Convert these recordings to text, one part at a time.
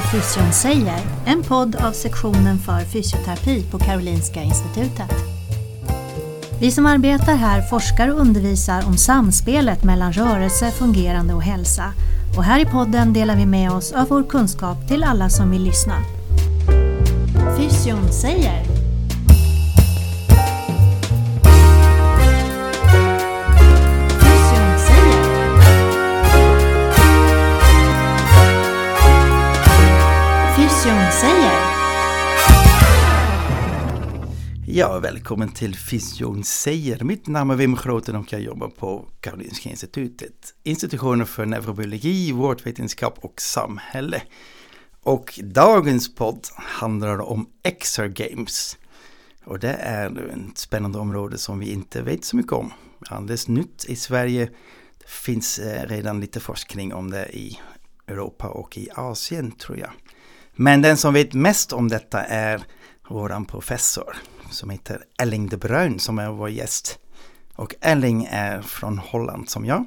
till Fysion säger, en podd av sektionen för fysioterapi på Karolinska Institutet. Vi som arbetar här forskar och undervisar om samspelet mellan rörelse, fungerande och hälsa. Och här i podden delar vi med oss av vår kunskap till alla som vill lyssna. Fysion säger. Ja, välkommen till Fysion säger. Mitt namn är Wim Groten och jag jobbar på Karolinska Institutet. Institutionen för neurobiologi, vårdvetenskap och samhälle. Och dagens podd handlar om Exergames. Och det är ett spännande område som vi inte vet så mycket om. Alldeles nytt i Sverige. Det finns redan lite forskning om det i Europa och i Asien, tror jag. Men den som vet mest om detta är våran professor som heter Eling de Bruin som är vår gäst. Och Eling är från Holland som jag.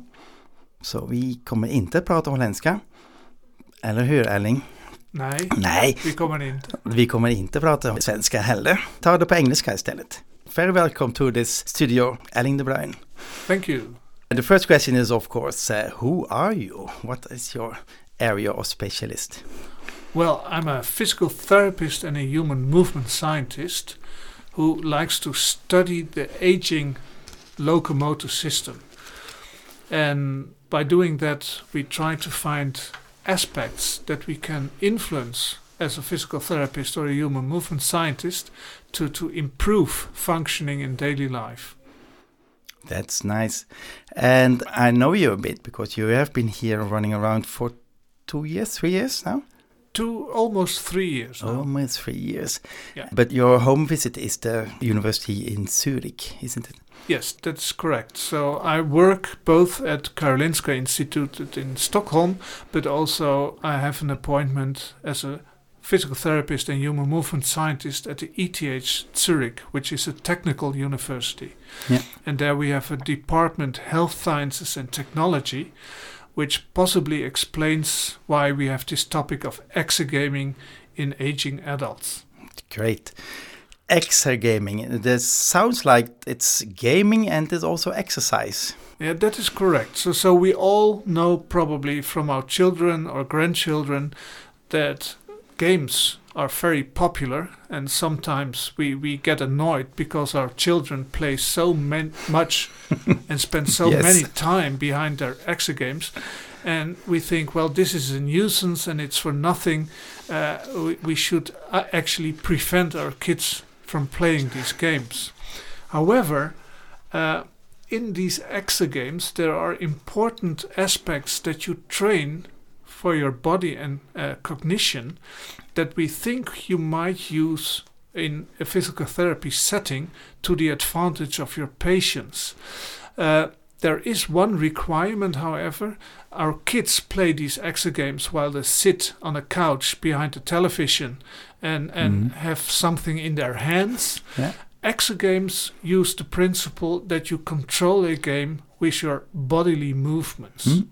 Så vi kommer inte prata holländska. Eller hur, Eling? Nej, vi kommer inte prata svenska heller. Ta det på engelska istället. Very welcome to this studio, Eling de Bruin. Thank you. The first question is, of course, who are you? What is your area of specialist? Well, I'm a physical therapist and a human movement scientist who likes to study the aging locomotor system. And by doing that, we try to find aspects that we can influence as a physical therapist or a human movement scientist to improve functioning in daily life. That's nice. And I know you a bit because you have been here running around for 3 years now? Almost 3 years. Now. Almost 3 years. Yeah. But your home visit is the university in Zurich, isn't it? Yes, that's correct. So I work both at Karolinska Institutet in Stockholm, but also I have an appointment as a physical therapist and human movement scientist at the ETH Zurich, which is a technical university. Yeah. And there we have a department, Health Sciences and Technology, which possibly explains why we have this topic of exergaming in aging adults. Great. Exergaming. This sounds like it's gaming and it's also exercise. Yeah, that is correct. So we all know probably from our children or grandchildren that games are very popular, and sometimes we get annoyed because our children play so much and spend so many time behind their exergames, and we think, well, this is a nuisance and it's for nothing. We should actually prevent our kids from playing these games. However, in these exergames there are important aspects that you train for your body and cognition that we think you might use in a physical therapy setting to the advantage of your patients. There is one requirement, however. Our kids play these exergames while they sit on a couch behind the television and have something in their hands. Yeah. Exergames use the principle that you control a game with your bodily movements. Mm.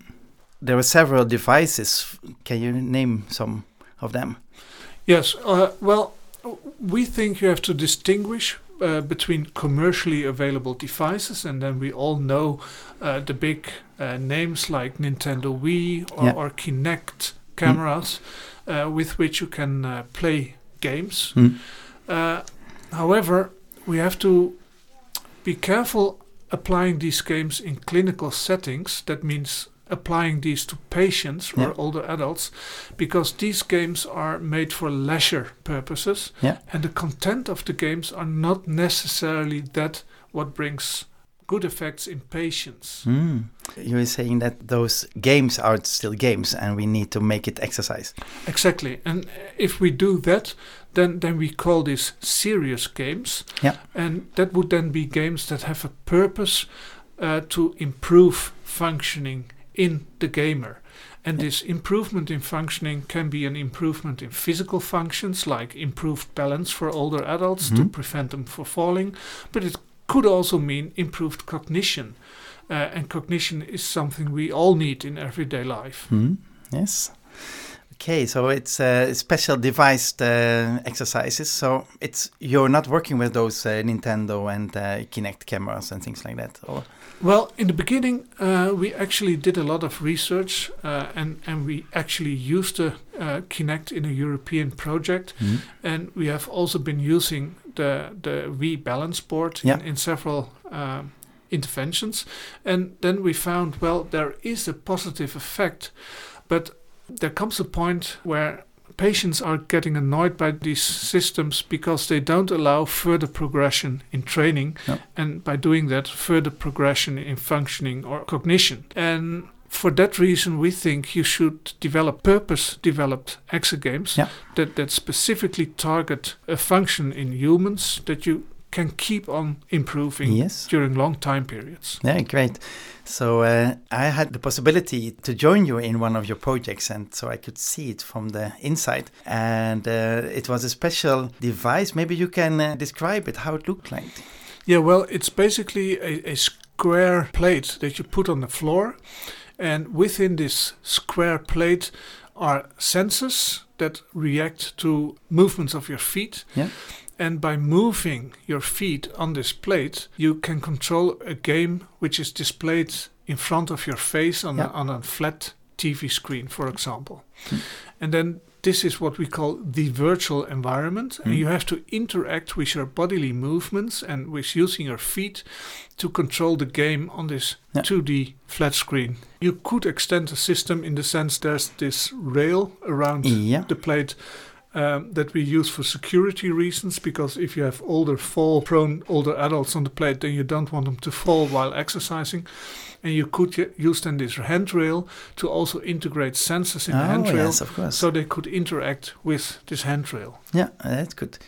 There are several devices. Can you name some of them? Yes. Well, we think you have to distinguish between commercially available devices, and then we all know the big names like Nintendo Wii or Kinect cameras with which you can play games. Mm. However, we have to be careful applying these games in clinical settings. That means applying these to patients or older adults, because these games are made for leisure purposes, and the content of the games are not necessarily that what brings good effects in patients. Mm. You were saying that those games are still games and we need to make it exercise. Exactly. And if we do that, then we call this serious games. Yeah. And that would then be games that have a purpose to improve functioning in the gamer. And this improvement in functioning can be an improvement in physical functions, like improved balance for older adults to prevent them from falling, but it could also mean improved cognition. And cognition is something we all need in everyday life. Mm. Yes. Okay, so it's special devised exercises. So it's you're not working with those Nintendo and Kinect cameras and things like that? Or? Well, in the beginning, we actually did a lot of research and we actually used the Kinect in a European project. Mm-hmm. And we have also been using the Wii balance board in several interventions. And then we found, well, there is a positive effect, but there comes a point where patients are getting annoyed by these systems because they don't allow further progression in training, and by doing that, further progression in functioning or cognition. And for that reason, we think you should develop purpose-developed exergames that specifically target a function in humans that you can keep on improving during long time periods. Yeah, great. So I had the possibility to join you in one of your projects, and so I could see it from the inside. And it was a special device. Maybe you can describe it, how it looked like. Yeah, well, it's basically a square plate that you put on the floor. And within this square plate are sensors that react to movements of your feet. Yeah. And by moving your feet on this plate, you can control a game which is displayed in front of your face on a flat TV screen, for example. Mm. And then this is what we call the virtual environment. Mm. And you have to interact with your bodily movements and with using your feet to control the game on this 2D flat screen. You could extend the system in the sense there's this rail around the plate that we use for security reasons, because if you have older adults on the plate, then you don't want them to fall while exercising. And you could use then this handrail to also integrate sensors in the handrail, yes, of course, so they could interact with this handrail. Yeah, that's good.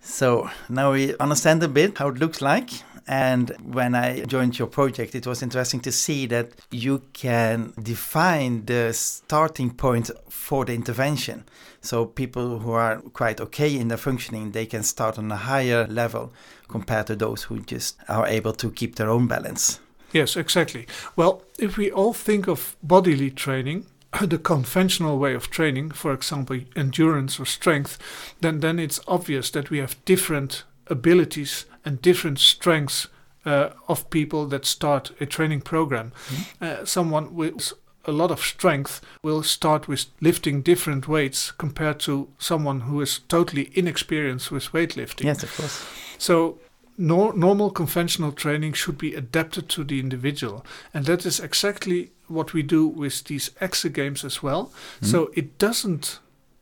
So now we understand a bit how it looks like. And when I joined your project, it was interesting to see that you can define the starting point for the intervention. So people who are quite okay in their functioning, they can start on a higher level compared to those who just are able to keep their own balance. Yes, exactly. Well, if we all think of bodily training, the conventional way of training, for example, endurance or strength, then it's obvious that we have different abilities and different strengths of people that start a training program. Mm-hmm. Someone with a lot of strength will start with lifting different weights compared to someone who is totally inexperienced with weightlifting. Yes, of course. So normal conventional training should be adapted to the individual. And that is exactly what we do with these exergames as well. Mm-hmm. So it doesn't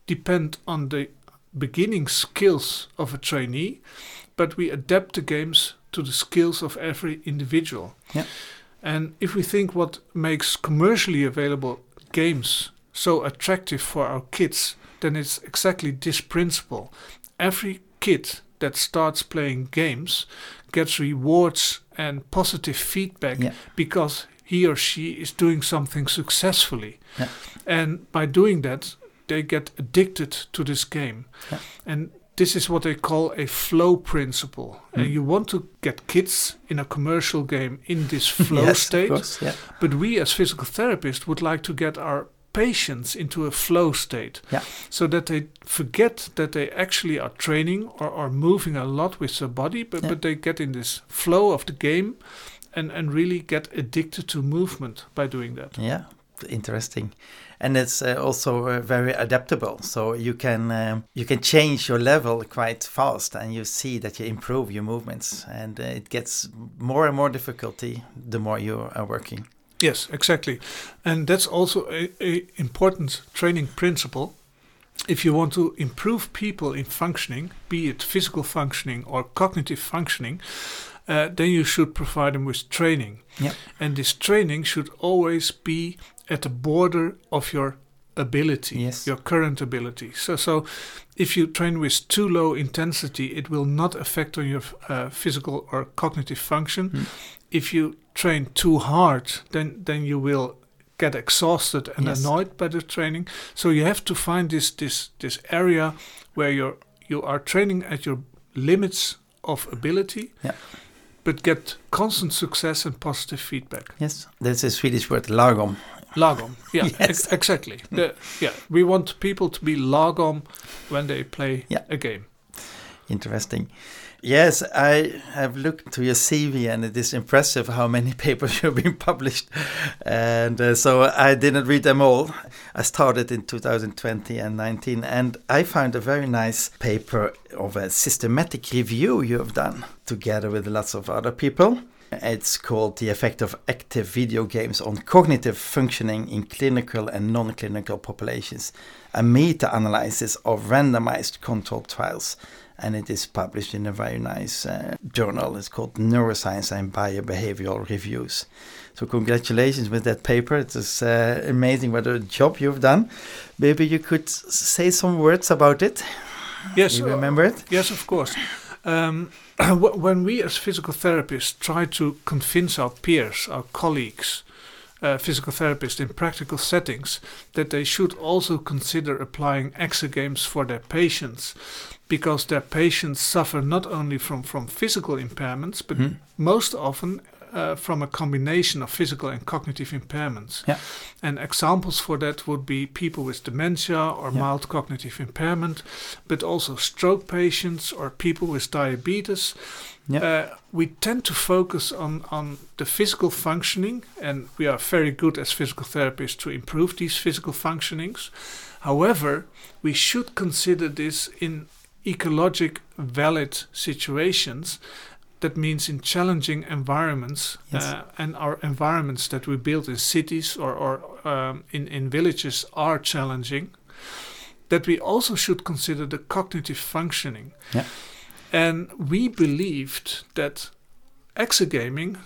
depend on the beginning skills of a trainee, but we adapt the games to the skills of every individual. Yeah. And if we think what makes commercially available games so attractive for our kids, then it's exactly this principle. Every kid that starts playing games gets rewards and positive feedback because he or she is doing something successfully. Yeah. And by doing that, they get addicted to this game. Yeah. And this is what they call a flow principle. Mm. And you want to get kids in a commercial game in this flow state. Of course, But we as physical therapists would like to get our patients into a flow state so that they forget that they actually are training or are moving a lot with their body, but they get in this flow of the game and really get addicted to movement by doing that. Yeah, interesting. And it's also very adaptable, so you can change your level quite fast, and you see that you improve your movements, and it gets more and more difficulty the more you are working. Yes, exactly. And that's also a important training principle. If you want to improve people in functioning, be it physical functioning or cognitive functioning, then you should provide them with training. Yep. And this training should always be at the border of your ability, your current ability. So if you train with too low intensity, it will not affect on your physical or cognitive function. Mm. If you train too hard, then you will get exhausted and annoyed by the training. So you have to find this area where you are training at your limits of ability, but get constant success and positive feedback. Yes, that's a Swedish word, lagom. Lagom. Yeah, yes. Exactly. We want people to be lagom when they play a game. Interesting. Yes, I have looked to your CV, and it is impressive how many papers have been published. And so I didn't read them all. I started in 2020 and 19, and I found a very nice paper of a systematic review you have done together with lots of other people. It's called The Effect of Active Video Games on Cognitive Functioning in Clinical and Non-Clinical Populations, a meta-analysis of randomized controlled trials. And it is published in a very nice journal. It's called Neuroscience and Biobehavioral Reviews. So congratulations with that paper. It is amazing what a job you've done. Maybe you could say some words about it. Yes. You remember it? Yes, of course. When we as physical therapists try to convince our peers, our colleagues, physical therapists in practical settings, that they should also consider applying exergames for their patients, because their patients suffer not only from physical impairments, but most often from a combination of physical and cognitive impairments. Yeah. And examples for that would be people with dementia or mild cognitive impairment, but also stroke patients or people with diabetes. Yeah. We tend to focus on the physical functioning, and we are very good as physical therapists to improve these physical functionings. However, we should consider this in ecologic valid situations. That means in challenging environments, and our environments that we build in cities or in villages are challenging, that we also should consider the cognitive functioning. Yeah. And we believed that exergaming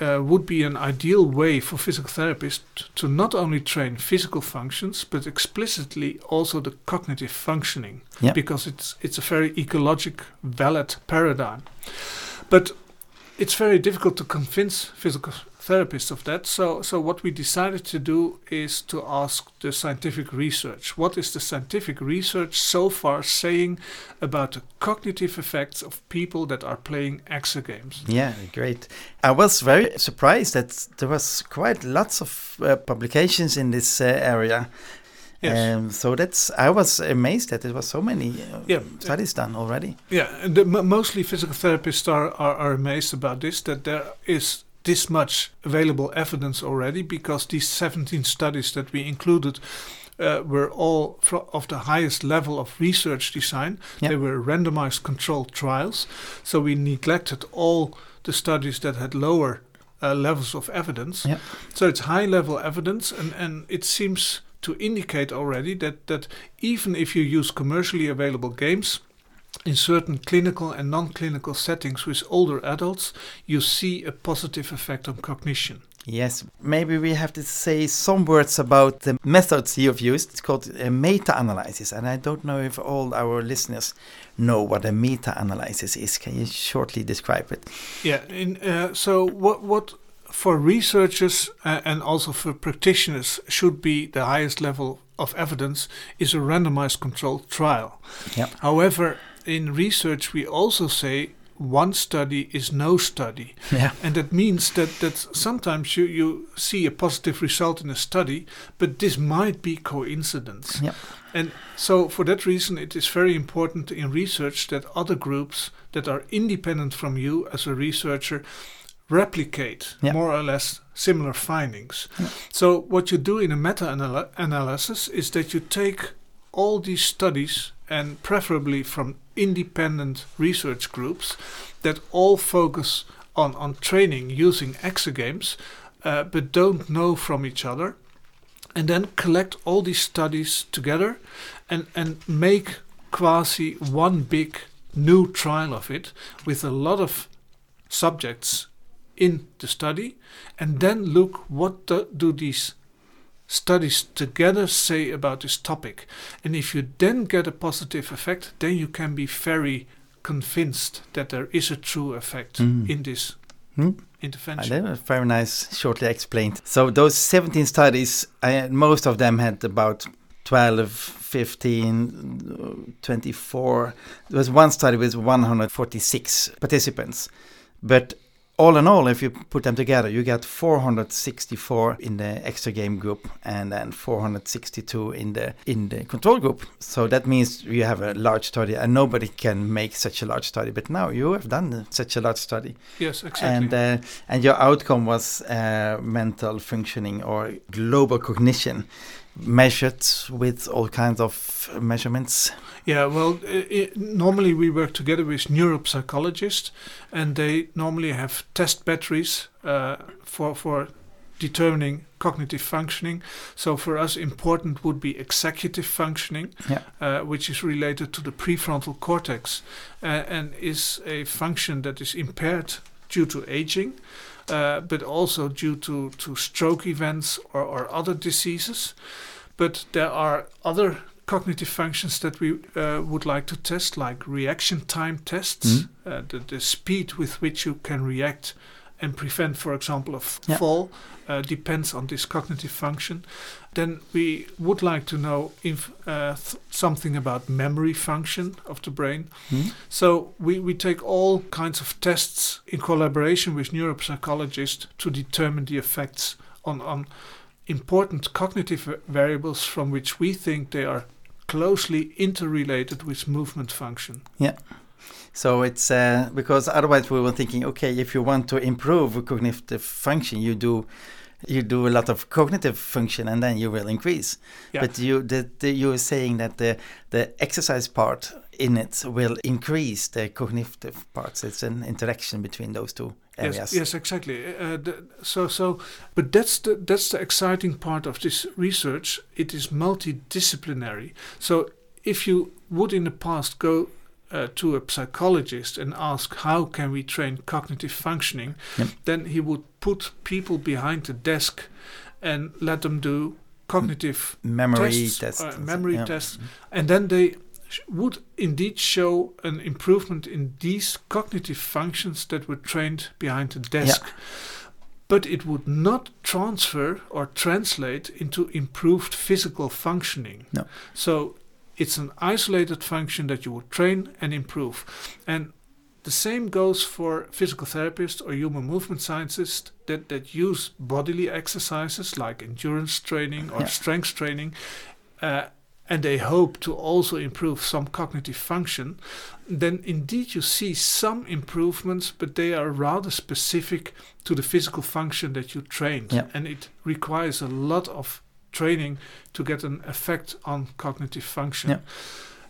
would be an ideal way for physical therapists to not only train physical functions, but explicitly also the cognitive functioning, because it's a very ecologic valid paradigm. But it's very difficult to convince physical therapists of that. So what we decided to do is to ask the scientific research. What is the scientific research so far saying about the cognitive effects of people that are playing exergames? Yeah, great. I was very surprised that there was quite lots of publications in this area. Yes. So I was amazed that there was so many studies done already. Yeah, and mostly physical therapists are amazed about this, that there is this much available evidence already, because these 17 studies that we included were all of the highest level of research design. Yep. They were randomized controlled trials, so we neglected all the studies that had lower levels of evidence. Yep. So it's high level evidence, and it seems to indicate already that even if you use commercially available games in certain clinical and non-clinical settings with older adults, you see a positive effect on cognition. Yes, maybe we have to say some words about the methods you've used. It's called a meta-analysis, and I don't know if all our listeners know what a meta-analysis is. Can you shortly describe it? Yeah, so what for researchers and also for practitioners should be the highest level of evidence is a randomized controlled trial. Yep. However, in research we also say one study is no study. Yeah. And that means that sometimes you see a positive result in a study, but this might be coincidence. Yep. And so for that reason, it is very important in research that other groups that are independent from you as a researcher replicate more or less similar findings. Yeah. So what you do in a meta-analysis is that you take all these studies, and preferably from independent research groups that all focus on training using exergames, but don't know from each other, and then collect all these studies together and make quasi one big new trial of it with a lot of subjects in the study, and then look what do these studies together say about this topic. And if you then get a positive effect, then you can be very convinced that there is a true effect in this intervention. That was very nice, shortly explained. So those 17 studies, most of them had about 12, 15, 24. There was one study with 146 participants. But all in all, if you put them together, you get 464 in the extra game group and then 462 in the control group. So that means you have a large study, and nobody can make such a large study. But now you have done such a large study. Yes, exactly. And your outcome was mental functioning or global cognition, measured with all kinds of measurements. Yeah, well, normally we work together with neuropsychologists, and they normally have test batteries for determining cognitive functioning. So for us, important would be executive functioning, which is related to the prefrontal cortex and is a function that is impaired due to aging. But also due to stroke events or other diseases. But there are other cognitive functions that we would like to test, like reaction time tests, the speed with which you can react and prevent, for example, a fall depends on this cognitive function. Then we would like to know if something about memory function of the brain. So we take all kinds of tests in collaboration with neuropsychologists to determine the effects on important cognitive variables from which we think they are closely interrelated with movement function. Yeah. So it's because otherwise we were thinking, okay, if you want to improve cognitive function, you do a lot of cognitive function, and then you will increase. Yeah. But you were saying that the exercise part in it will increase the cognitive parts. It's an interaction between those two areas. Yes, exactly. But that's the exciting part of this research. It is multidisciplinary. So if you would in the past go to a psychologist and ask how can we train cognitive functioning, then he would put people behind the desk and let them do cognitive memory tests, and then they would indeed show an improvement in these cognitive functions that were trained behind the desk. But it would not transfer or translate into improved physical functioning. So it's an isolated function that you would train and improve. And the same goes for physical therapists or human movement scientists that use bodily exercises like endurance training or strength training, and they hope to also improve some cognitive function. Then indeed you see some improvements, but they are rather specific to the physical function that you trained. And it requires a lot of training to get an effect on cognitive function.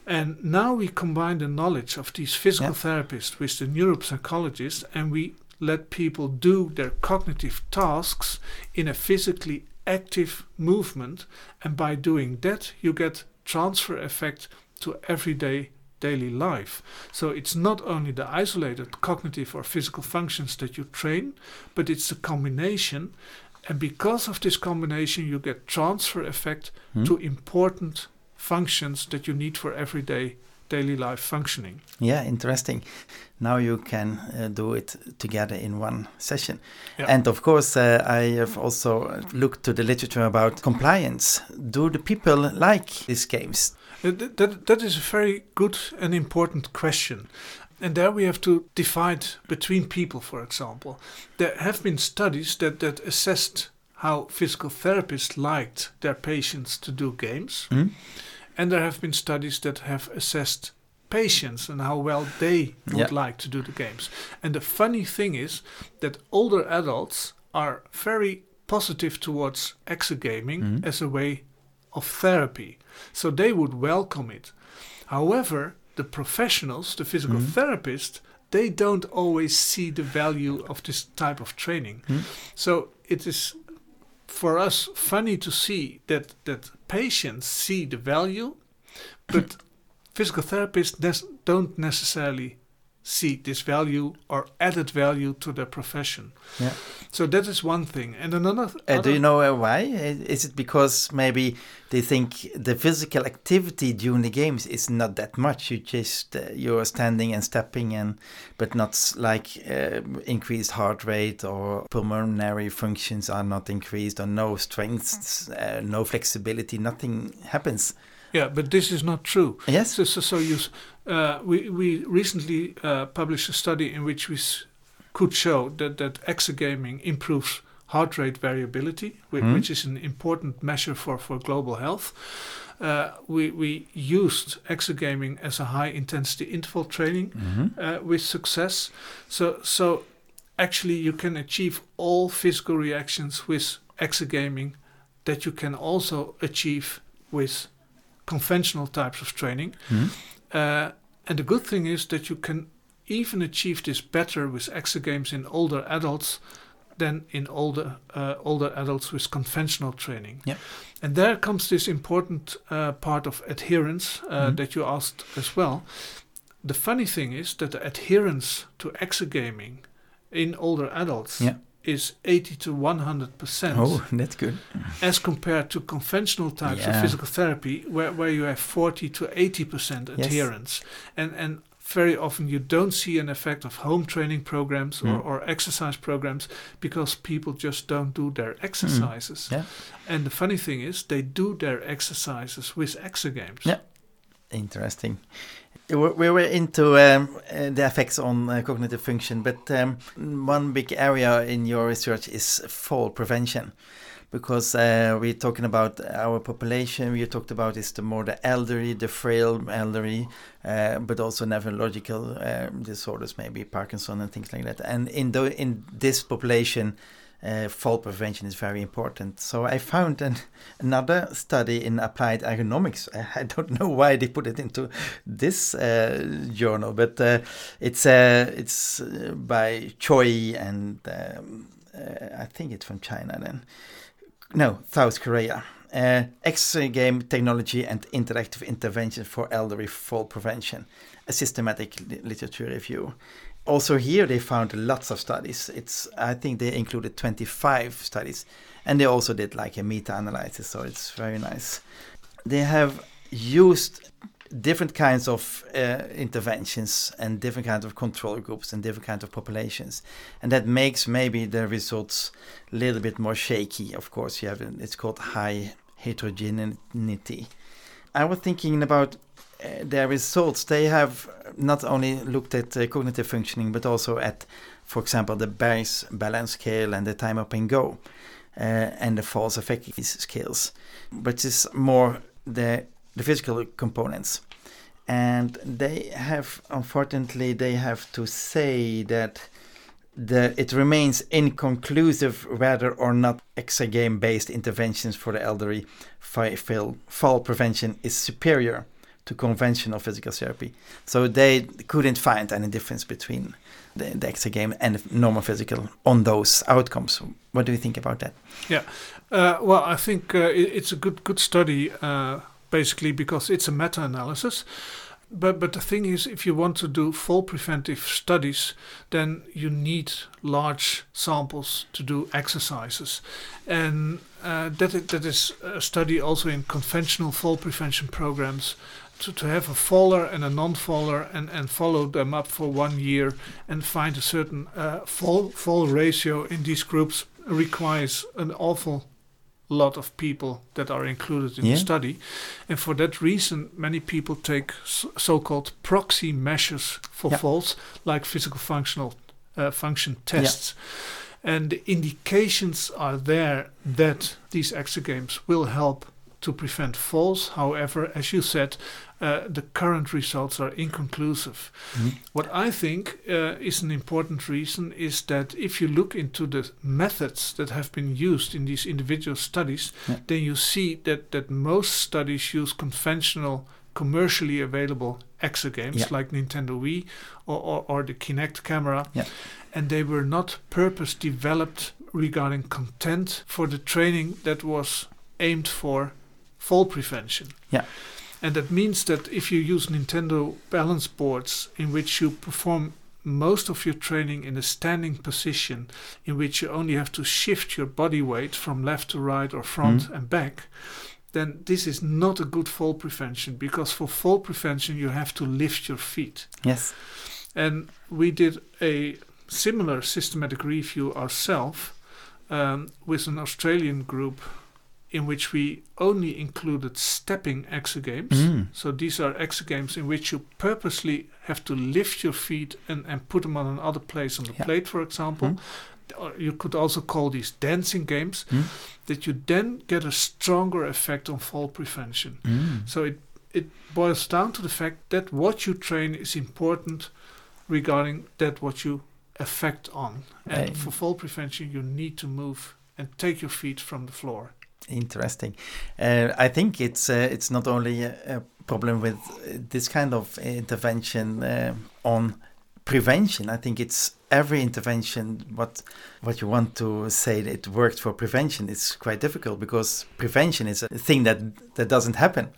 And now we combine the knowledge of these physical therapists with the neuropsychologists, and we let people do their cognitive tasks in a physically active movement, and by doing that you get transfer effect to everyday daily life. So it's not only the isolated cognitive or physical functions that you train, but it's the combination. And because of this combination, you get transfer effect to important functions that you need for everyday, daily life functioning. Yeah, interesting. Now you can do it together in one session. And of course, I have also looked to the literature about compliance. Do the people like these games? That is a very good and important question. And there we have to divide between people, for example. There have been studies that assessed how physical therapists liked their patients to do games. And there have been studies that have assessed patients and how well they would like to do the games. And the funny thing is that older adults are very positive towards exergaming as a way of therapy. So they would welcome it. However, the professionals, the physical therapists, they don't always see the value of this type of training. So it is for us funny to see that patients see the value, but physical therapists don't necessarily see this value or added value to their profession. So that is one thing. And another... do you know why? Is it because maybe they think the physical activity during the games is not that much? You just you're standing and stepping, but not like increased heart rate or pulmonary functions are not increased, or no strength, no flexibility, nothing happens. Yeah, but this is not true. Yes. So we recently published a study in which we could show that exergaming improves heart rate variability, which is an important measure for global health. We used exergaming as a high-intensity interval training with success. So actually you can achieve all physical reactions with exergaming that you can also achieve with conventional types of training. And the good thing is that you can even achieve this better with exergames in older adults than in older adults with conventional training. Yep. And there comes this important part of adherence that you asked as well. The funny thing is that the adherence to exergaming in older adults is 80 to 100%. Oh, that's good. As compared to conventional types of physical therapy where you have 40 to 80% adherence. And very often you don't see an effect of home training programs or exercise programs because people just don't do their exercises. Yeah. And the funny thing is they do their exercises with exergames. Yeah, interesting. We were into the effects on cognitive function, but one big area in your research is fall prevention. Because we're talking about our population, we talked about is the more the elderly, the frail elderly, but also neurological disorders, maybe Parkinson and things like that. And in this population, fall prevention is very important. So I found another study in Applied Ergonomics. I don't know why they put it into this journal, but it's by Choi and I think it's from China then. No, South Korea. Exergame technology and interactive intervention for elderly fall prevention. A systematic literature review. Also here they found lots of studies. I think they included 25 studies. And they also did like a meta-analysis, so it's very nice. They have used different kinds of interventions and different kinds of control groups and different kinds of populations, and that makes maybe the results a little bit more shaky. Of course, you have it's called high heterogeneity. I was thinking about their results. They have not only looked at cognitive functioning, but also at, for example, the Bayes balance scale and the time up and go, and the false effectiveness scales, which is more the physical components. And they have, unfortunately, they have to say that it remains inconclusive whether or not exergame-based interventions for the elderly fall prevention is superior to conventional physical therapy. So they couldn't find any difference between the exergame and the normal physical on those outcomes. What do you think about that? Yeah, well, I think it's a good study, basically because it's a meta-analysis. But the thing is, if you want to do fall preventive studies, then you need large samples to do exercises. And that is a study also in conventional fall prevention programs to have a faller and a non-faller and follow them up for 1 year and find a certain fall ratio in these groups requires an awful lot of people that are included in the study, and for that reason many people take so-called proxy measures for falls, like physical functional function tests, and the indications are there that these exergames will help to prevent falls. However, as you said, the current results are inconclusive. What I think is an important reason is that if you look into the methods that have been used in these individual studies, then you see that most studies use conventional, commercially available exergames like Nintendo Wii or the Kinect camera, and they were not purpose-developed regarding content for the training that was aimed for fall prevention. Yeah. And that means that if you use Nintendo balance boards in which you perform most of your training in a standing position in which you only have to shift your body weight from left to right or front and back, then this is not a good fall prevention, because for fall prevention you have to lift your feet. Yes. And we did a similar systematic review ourselves with an Australian group in which we only included stepping exergames. So these are exergames in which you purposely have to lift your feet and put them on another place on the plate, for example. You could also call these dancing games, that you then get a stronger effect on fall prevention. So it boils down to the fact that what you train is important regarding that what you affect on. And for fall prevention, you need to move and take your feet from the floor. Interesting. I think it's not only a problem with this kind of intervention on prevention. I think it's every intervention, what you want to say that it worked for prevention is quite difficult, because prevention is a thing that doesn't happen.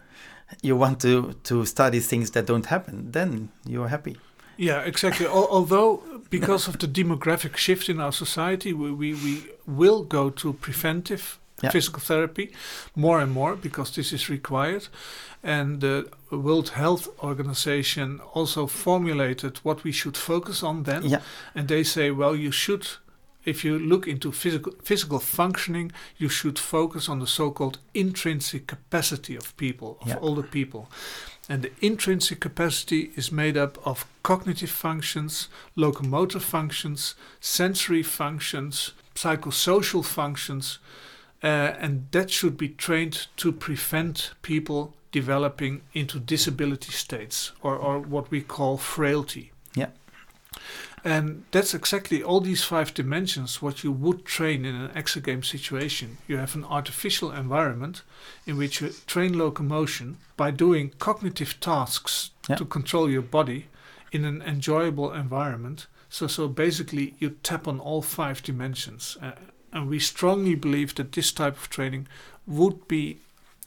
You want to study things that don't happen, then you're happy. Yeah, exactly. Although because of the demographic shift in our society, we will go to preventive physical therapy more and more, because this is required. And the World Health Organization also formulated what we should focus on then. And they say, well, you should, if you look into physical functioning, you should focus on the so-called intrinsic capacity of people, of older people. And the intrinsic capacity is made up of cognitive functions, locomotor functions, sensory functions, psychosocial functions. And that should be trained to prevent people developing into disability states, or what we call frailty. Yeah. And that's exactly all these five dimensions what you would train in an exergame situation. You have an artificial environment in which you train locomotion by doing cognitive tasks to control your body in an enjoyable environment. So basically you tap on all five dimensions. And we strongly believe that this type of training would be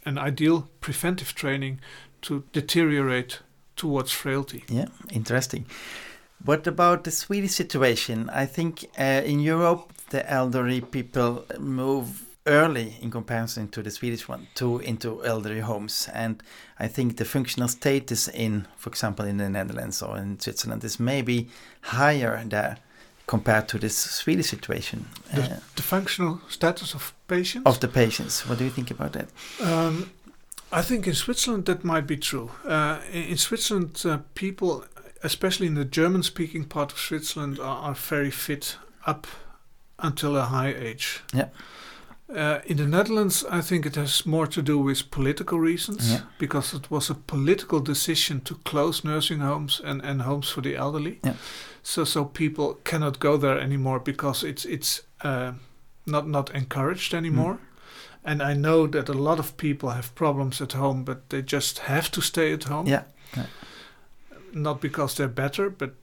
an ideal preventive training to deteriorate towards frailty. Yeah, interesting. What about the Swedish situation? I think in Europe, the elderly people move early in comparison to the Swedish one, into elderly homes. And I think the functional status for example, in the Netherlands or in Switzerland is maybe higher there, compared to this Swedish situation. The functional status of patients? Of the patients. What do you think about that? I think in Switzerland that might be true. In Switzerland, people, especially in the German-speaking part of Switzerland, are very fit up until a high age. Yeah. In the Netherlands, I think it has more to do with political reasons, because it was a political decision to close nursing homes and homes for the elderly. Yeah. So people cannot go there anymore because it's not encouraged anymore. And I know that a lot of people have problems at home, but they just have to stay at home. Yeah. Yeah. Not because they're better, but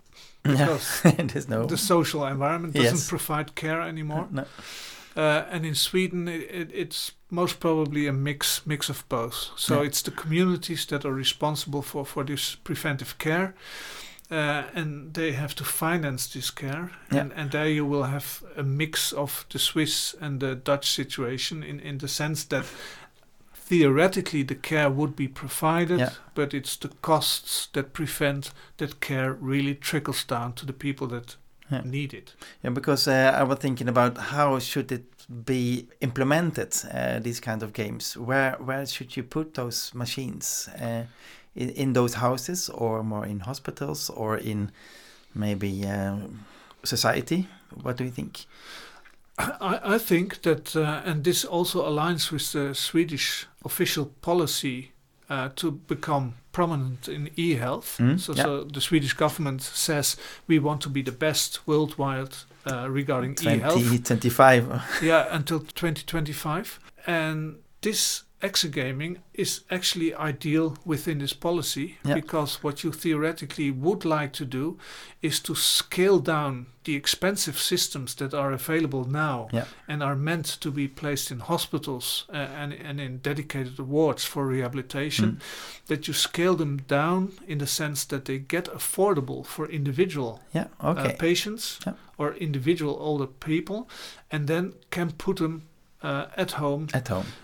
because the social environment doesn't provide care anymore. No. And in Sweden, it's most probably a mix of both. So it's the communities that are responsible for this preventive care, and they have to finance this care. Yeah. And there you will have a mix of the Swiss and the Dutch situation in the sense that theoretically the care would be provided, but it's the costs that prevent that care really trickles down to the people that need it. Yeah, because I was thinking about how should it be implemented, these kind of games. Where should you put those machines? In those houses, or more in hospitals, or in maybe society? What do you think? I think that, and this also aligns with the Swedish official policy to become prominent in e-health. So the Swedish government says we want to be the best worldwide regarding e-health. 2025. Yeah, until 2025. And this exergaming is actually ideal within this policy, because what you theoretically would like to do is to scale down the expensive systems that are available now and are meant to be placed in hospitals and in dedicated wards for rehabilitation, that you scale them down in the sense that they get affordable for individual patients or individual older people, and then can put them at home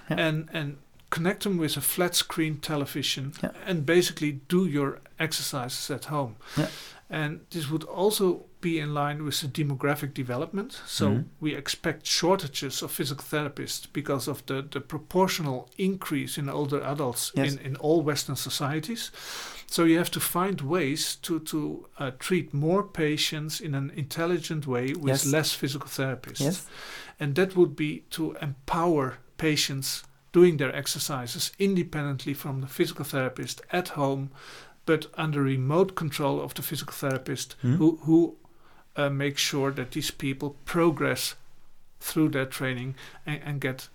and connect them with a flat screen television and basically do your exercises at home. And this would also be in line with the demographic development. So we expect shortages of physical therapists because of the proportional increase in older adults in all Western societies. So you have to find ways to treat more patients in an intelligent way with less physical therapists. Yes. And that would be to empower patients doing their exercises independently from the physical therapist at home, but under remote control of the physical therapist who makes sure that these people progress through their training and get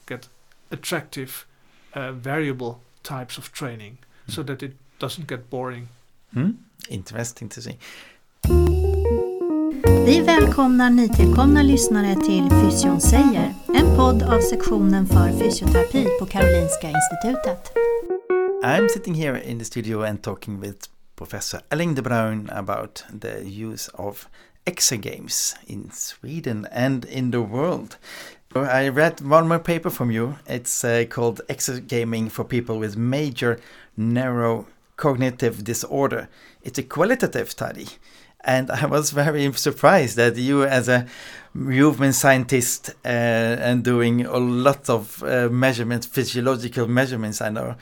attractive, variable types of training so that it doesn't get boring. Mm. Interesting to see. Vi välkomnar nytillkomna lyssnare till Fysion säger, en podd av sektionen för fysioterapi på Karolinska Institutet. I'm sitting here in the studio and talking with Professor Eling de Bruin about the use of Exergames in Sweden and in the world. I read one more paper from you. It's called Exergaming for People with Major Neurocognitive Disorder. It's a qualitative study. And I was very surprised that you, as a movement scientist and doing a lot of measurements, physiological measurements, I know,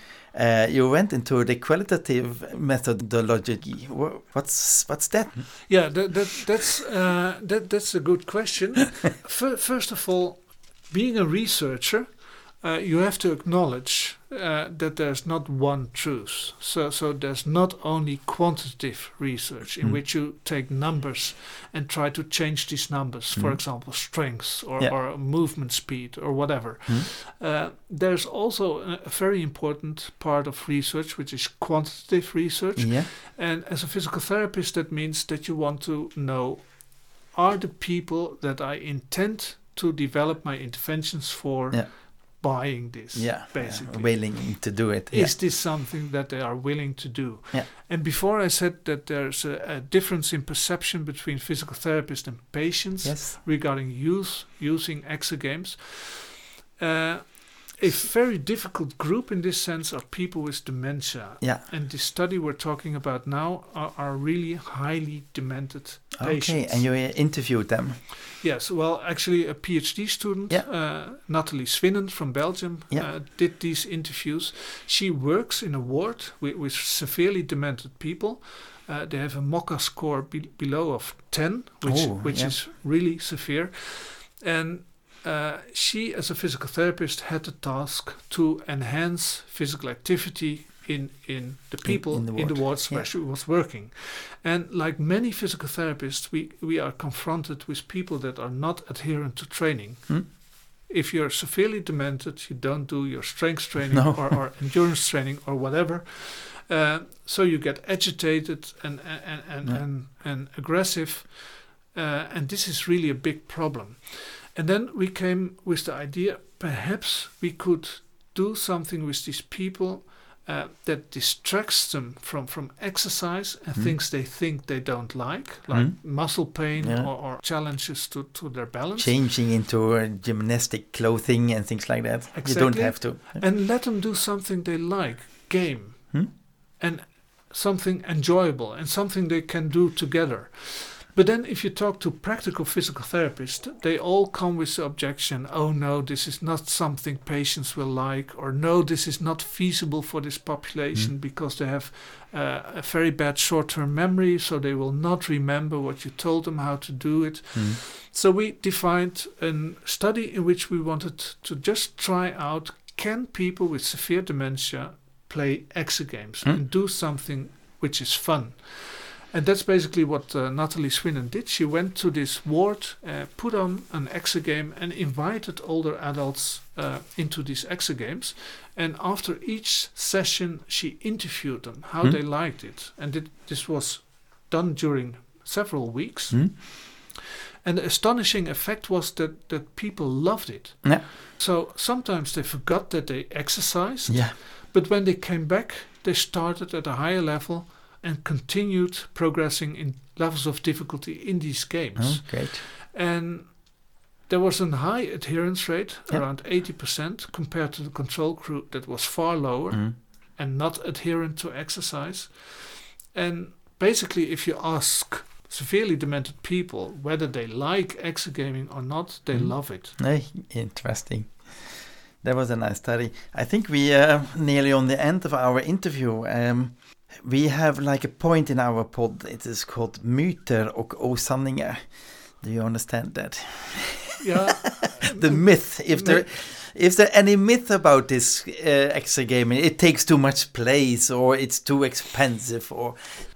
you went into the qualitative methodology. What's that? Yeah, that's a good question. First of all, being a researcher, you have to acknowledge that there's not one truth. So there's not only quantitative research in which you take numbers and try to change these numbers, for example, strength or movement speed or whatever. There's also a very important part of research, which is quantitative research. Yeah. And as a physical therapist, that means that you want to know, are the people that I intend to develop my interventions for buying this, basically. Willing to do it. Is this something that they are willing to do? Yeah. And before I said that there's a difference in perception between physical therapists and patients regarding using Exergames. A very difficult group in this sense are people with dementia. Yeah. And the study we're talking about now are really highly demented patients. Okay, and you interviewed them. Yes, well, actually a PhD student, Natalie Swinnen from Belgium, did these interviews. She works in a ward with severely demented people. They have a MOCA score below of 10, which is really severe. And she, as a physical therapist, had the task to enhance physical activity in the people in the wards where she was working. And like many physical therapists, we are confronted with people that are not adherent to training. If you're severely demented, you don't do your strength training or endurance training or whatever. So you get agitated and aggressive. And this is really a big problem. And then we came with the idea, perhaps we could do something with these people that distracts them from exercise and things they think they don't like muscle pain or challenges to their balance. Changing into gymnastic clothing and things like that. Exactly. You don't have to. And let them do something they like, game, and something enjoyable and something they can do together. But then if you talk to practical physical therapists, they all come with the objection, oh no, this is not something patients will like, or no, this is not feasible for this population because they have a very bad short-term memory, so they will not remember what you told them how to do it. So we defined a study in which we wanted to just try out, can people with severe dementia play Exergames and do something which is fun? And that's basically what Natalie Swinnen did. She went to this ward, put on an Exergame and invited older adults into these Exergames. And after each session, she interviewed them, how they liked it. And this was done during several weeks. And the astonishing effect was that people loved it. Yeah. So sometimes they forgot that they exercised. Yeah. But when they came back, they started at a higher level and continued progressing in levels of difficulty in these games. Oh, great. And there was a high adherence rate, around 80%, compared to the control group that was far lower and not adherent to exercise. And basically, if you ask severely demented people, whether they like exergaming or not, they love it. Interesting. That was a nice study. I think we are nearly on the end of our interview. We have like a point in our pod. It is called myter och osanningar. Do you understand that? Yeah. The myth. If there any myth about this exergaming, it takes too much place or it's too expensive or...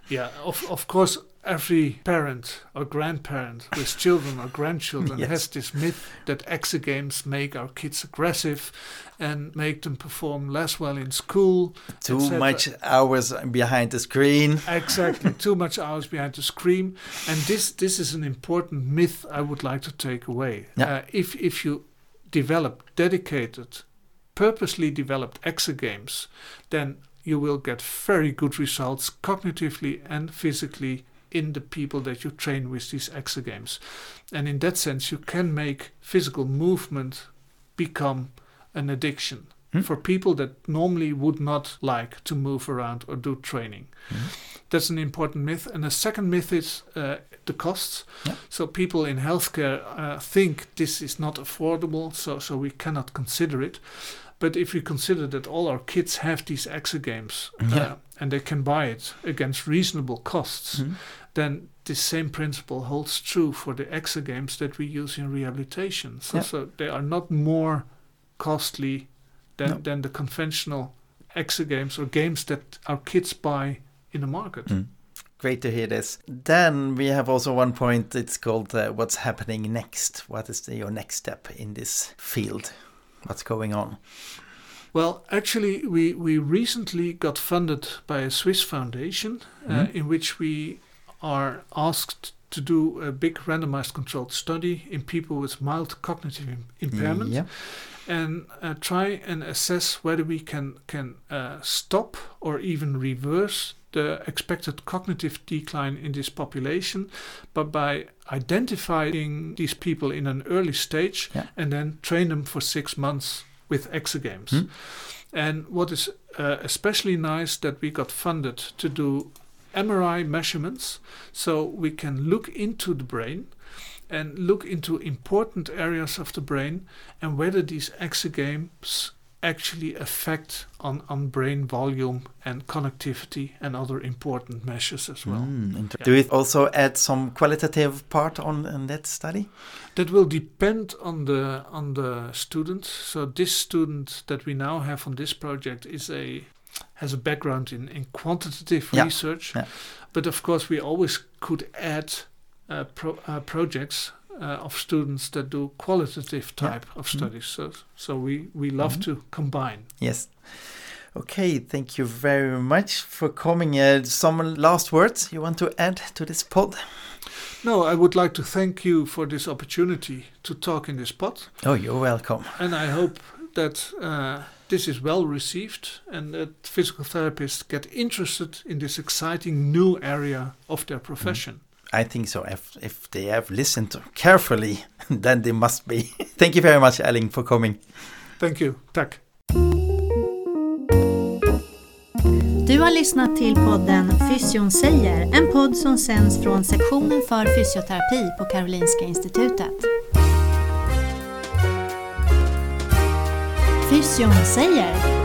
Yeah, of course every parent or grandparent with children or grandchildren yes. has this myth that exergames make our kids aggressive and make them perform less well in school. Too much hours behind the screen. Exactly, too much hours behind the screen. And this is an important myth I would like to take away. Yeah. If you develop dedicated, purposely developed exergames, then you will get very good results cognitively and physically in the people that you train with these exergames. And in that sense, you can make physical movement become an addiction for people that normally would not like to move around or do training. That's an important myth. And the second myth is the costs. Yeah. So people in healthcare think this is not affordable, so we cannot consider it. But if we consider that all our kids have these exergames and they can buy it against reasonable costs, then this same principle holds true for the exergames that we use in rehabilitation. So they are not more costly than the conventional exergames or games that our kids buy in the market. Great to hear this. Then we have also one point. It's called what's happening next. What is your next step in this field? What's going on? Well, actually, we recently got funded by a Swiss foundation in which we are asked to do a big randomized controlled study in people with mild cognitive impairment and try and assess whether we can stop or even reverse the expected cognitive decline in this population, but by identifying these people in an early stage and then train them for 6 months with exergames. And what is especially nice that we got funded to do MRI measurements, so we can look into the brain and look into important areas of the brain and whether these exergames actually affect on brain volume and connectivity and other important measures as well. Do you also add some qualitative part on that study? That will depend on the student. So this student that we now have on this project has a background in quantitative research. Yeah. But of course we always could add projects of students that do qualitative type of studies. So we love to combine. Yes. Okay, thank you very much for coming. Some last words you want to add to this pod? No, I would like to thank you for this opportunity to talk in this pod. Oh, you're welcome. And I hope that this is well received and that physical therapists get interested in this exciting new area of their profession. I think so. If they have listened carefully, then they must be. Thank you very much, Eling, for coming. Thank you. Tack. Du har lyssnat till podden Fysion säger, en podd som sänds från sektionen för fysioterapi på Karolinska Institutet. Fysion säger.